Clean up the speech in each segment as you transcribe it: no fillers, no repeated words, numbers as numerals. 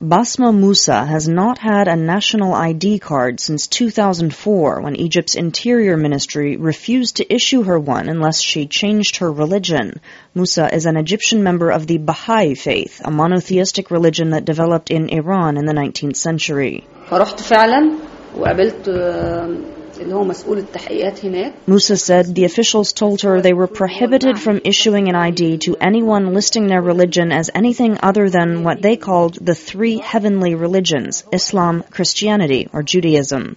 Basma Musa has not had a national ID card since 2004 when Egypt's Interior Ministry refused to issue her one unless she changed her religion. Musa is an Egyptian member of the Baha'i faith, a monotheistic religion that developed in Iran in the 19th century. Musa said the officials told her they were prohibited from issuing an ID to anyone listing their religion as anything other than what they called the three heavenly religions, Islam, Christianity, or Judaism.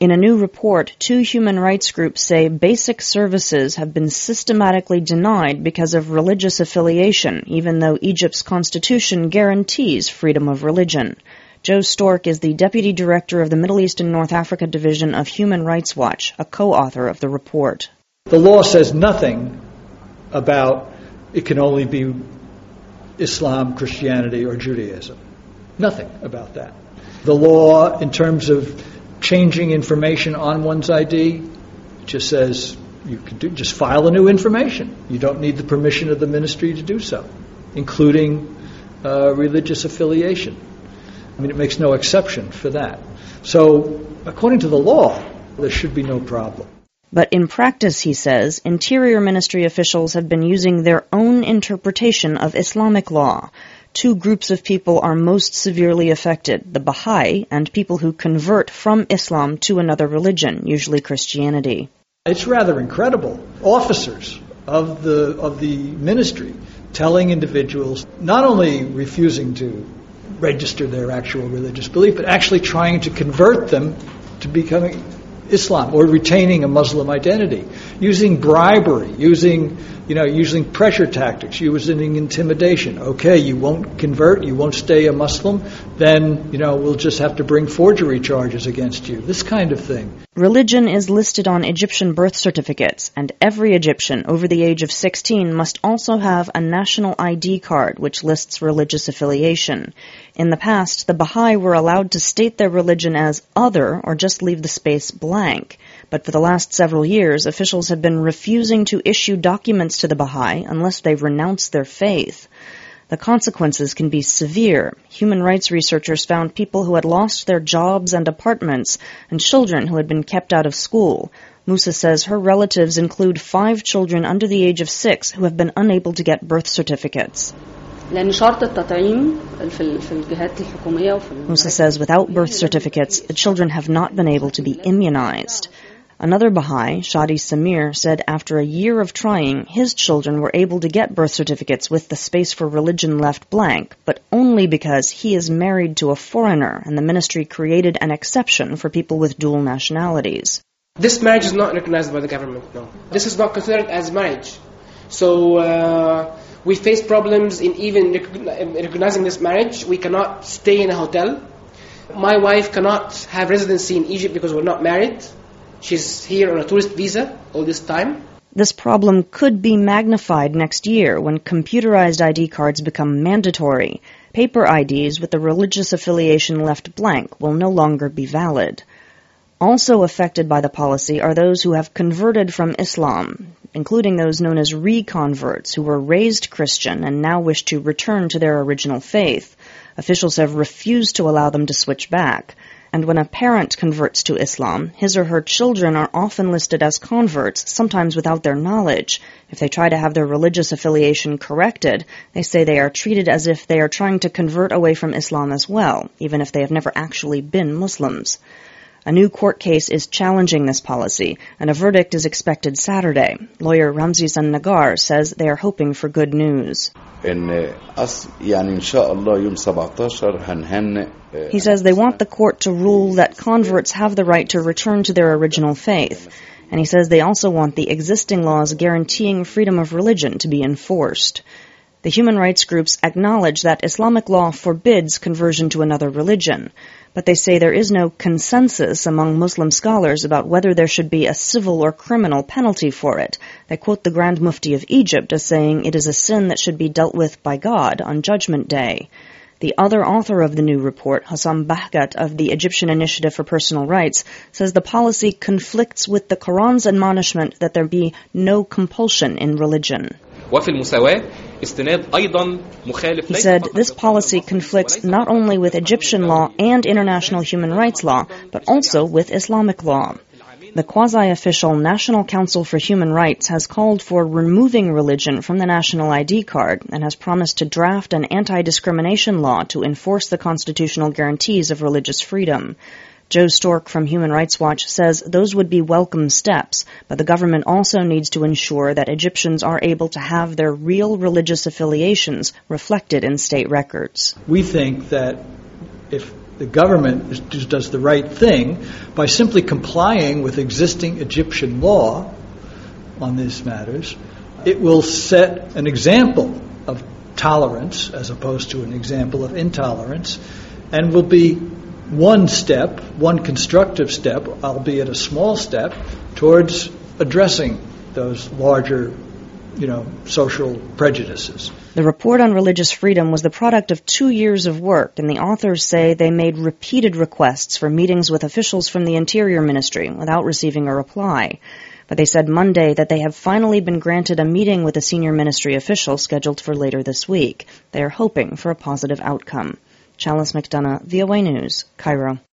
In a new report, two human rights groups say basic services have been systematically denied because of religious affiliation, even though Egypt's constitution guarantees freedom of religion. Joe Stork is the Deputy Director of the Middle East and North Africa Division of Human Rights Watch, a co-author of the report. The law says nothing about it can only be Islam, Christianity, or Judaism. Nothing about that. The law, in terms of changing information on one's ID, just says you can just file a new information. You don't need the permission of the ministry to do so, including religious affiliation. I mean, it makes no exception for that. So, according to the law, there should be no problem. But in practice, he says, Interior Ministry officials have been using their own interpretation of Islamic law. Two groups of people are most severely affected, the Baha'i and people who convert from Islam to another religion, usually Christianity. It's rather incredible. Officers of the ministry telling individuals, not only refusing to register their actual religious belief, but actually trying to convert them to becoming Islam or retaining a Muslim identity, using bribery, using pressure tactics, using intimidation. Okay, you won't convert, you won't stay a Muslim, then, we'll just have to bring forgery charges against you, this kind of thing. Religion is listed on Egyptian birth certificates, and every Egyptian over the age of 16 must also have a national ID card which lists religious affiliation. In the past, the Baha'i were allowed to state their religion as other or just leave the space blank. But for the last several years, officials have been refusing to issue documents to the Baha'i unless they renounce their faith. The consequences can be severe. Human rights researchers found people who had lost their jobs and apartments and children who had been kept out of school. Musa says her relatives include 5 children under the age of 6 who have been unable to get birth certificates. Musa says without birth certificates, the children have not been able to be immunized. Another Baha'i, Shadi Samir, said after a year of trying, his children were able to get birth certificates with the space for religion left blank, but only because he is married to a foreigner and the ministry created an exception for people with dual nationalities. This marriage is not recognized by the government, no. This is not considered as marriage. So, we face problems in even recognizing this marriage. We cannot stay in a hotel. My wife cannot have residency in Egypt because we're not married. She's here on a tourist visa all this time. This problem could be magnified next year when computerized ID cards become mandatory. Paper IDs with the religious affiliation left blank will no longer be valid. Also affected by the policy are those who have converted from Islam, including those known as reconverts who were raised Christian and now wish to return to their original faith. Officials have refused to allow them to switch back. And when a parent converts to Islam, his or her children are often listed as converts, sometimes without their knowledge. If they try to have their religious affiliation corrected, they say they are treated as if they are trying to convert away from Islam as well, even if they have never actually been Muslims. A new court case is challenging this policy, and a verdict is expected Saturday. Lawyer Ramzi San Nagar says they are hoping for good news. He says they want the court to rule that converts have the right to return to their original faith. And he says they also want the existing laws guaranteeing freedom of religion to be enforced. The human rights groups acknowledge that Islamic law forbids conversion to another religion, but they say there is no consensus among Muslim scholars about whether there should be a civil or criminal penalty for it. They quote the Grand Mufti of Egypt as saying it is a sin that should be dealt with by God on Judgment Day. The other author of the new report, Hossam Bahgat of the Egyptian Initiative for Personal Rights, says the policy conflicts with the Quran's admonishment that there be no compulsion in religion. He said this policy conflicts not only with Egyptian law and international human rights law, but also with Islamic law. The quasi-official National Council for Human Rights has called for removing religion from the national ID card and has promised to draft an anti-discrimination law to enforce the constitutional guarantees of religious freedom. Joe Stork from Human Rights Watch says those would be welcome steps, but the government also needs to ensure that Egyptians are able to have their real religious affiliations reflected in state records. We think that if the government just does the right thing by simply complying with existing Egyptian law on these matters, it will set an example of tolerance as opposed to an example of intolerance, and will be one step, one constructive step, albeit a small step, towards addressing those larger social prejudices. The report on religious freedom was the product of 2 years of work, and the authors say they made repeated requests for meetings with officials from the Interior Ministry without receiving a reply. But they said Monday that they have finally been granted a meeting with a senior ministry official scheduled for later this week. They are hoping for a positive outcome. Challiss McDonough, VOA News, Cairo.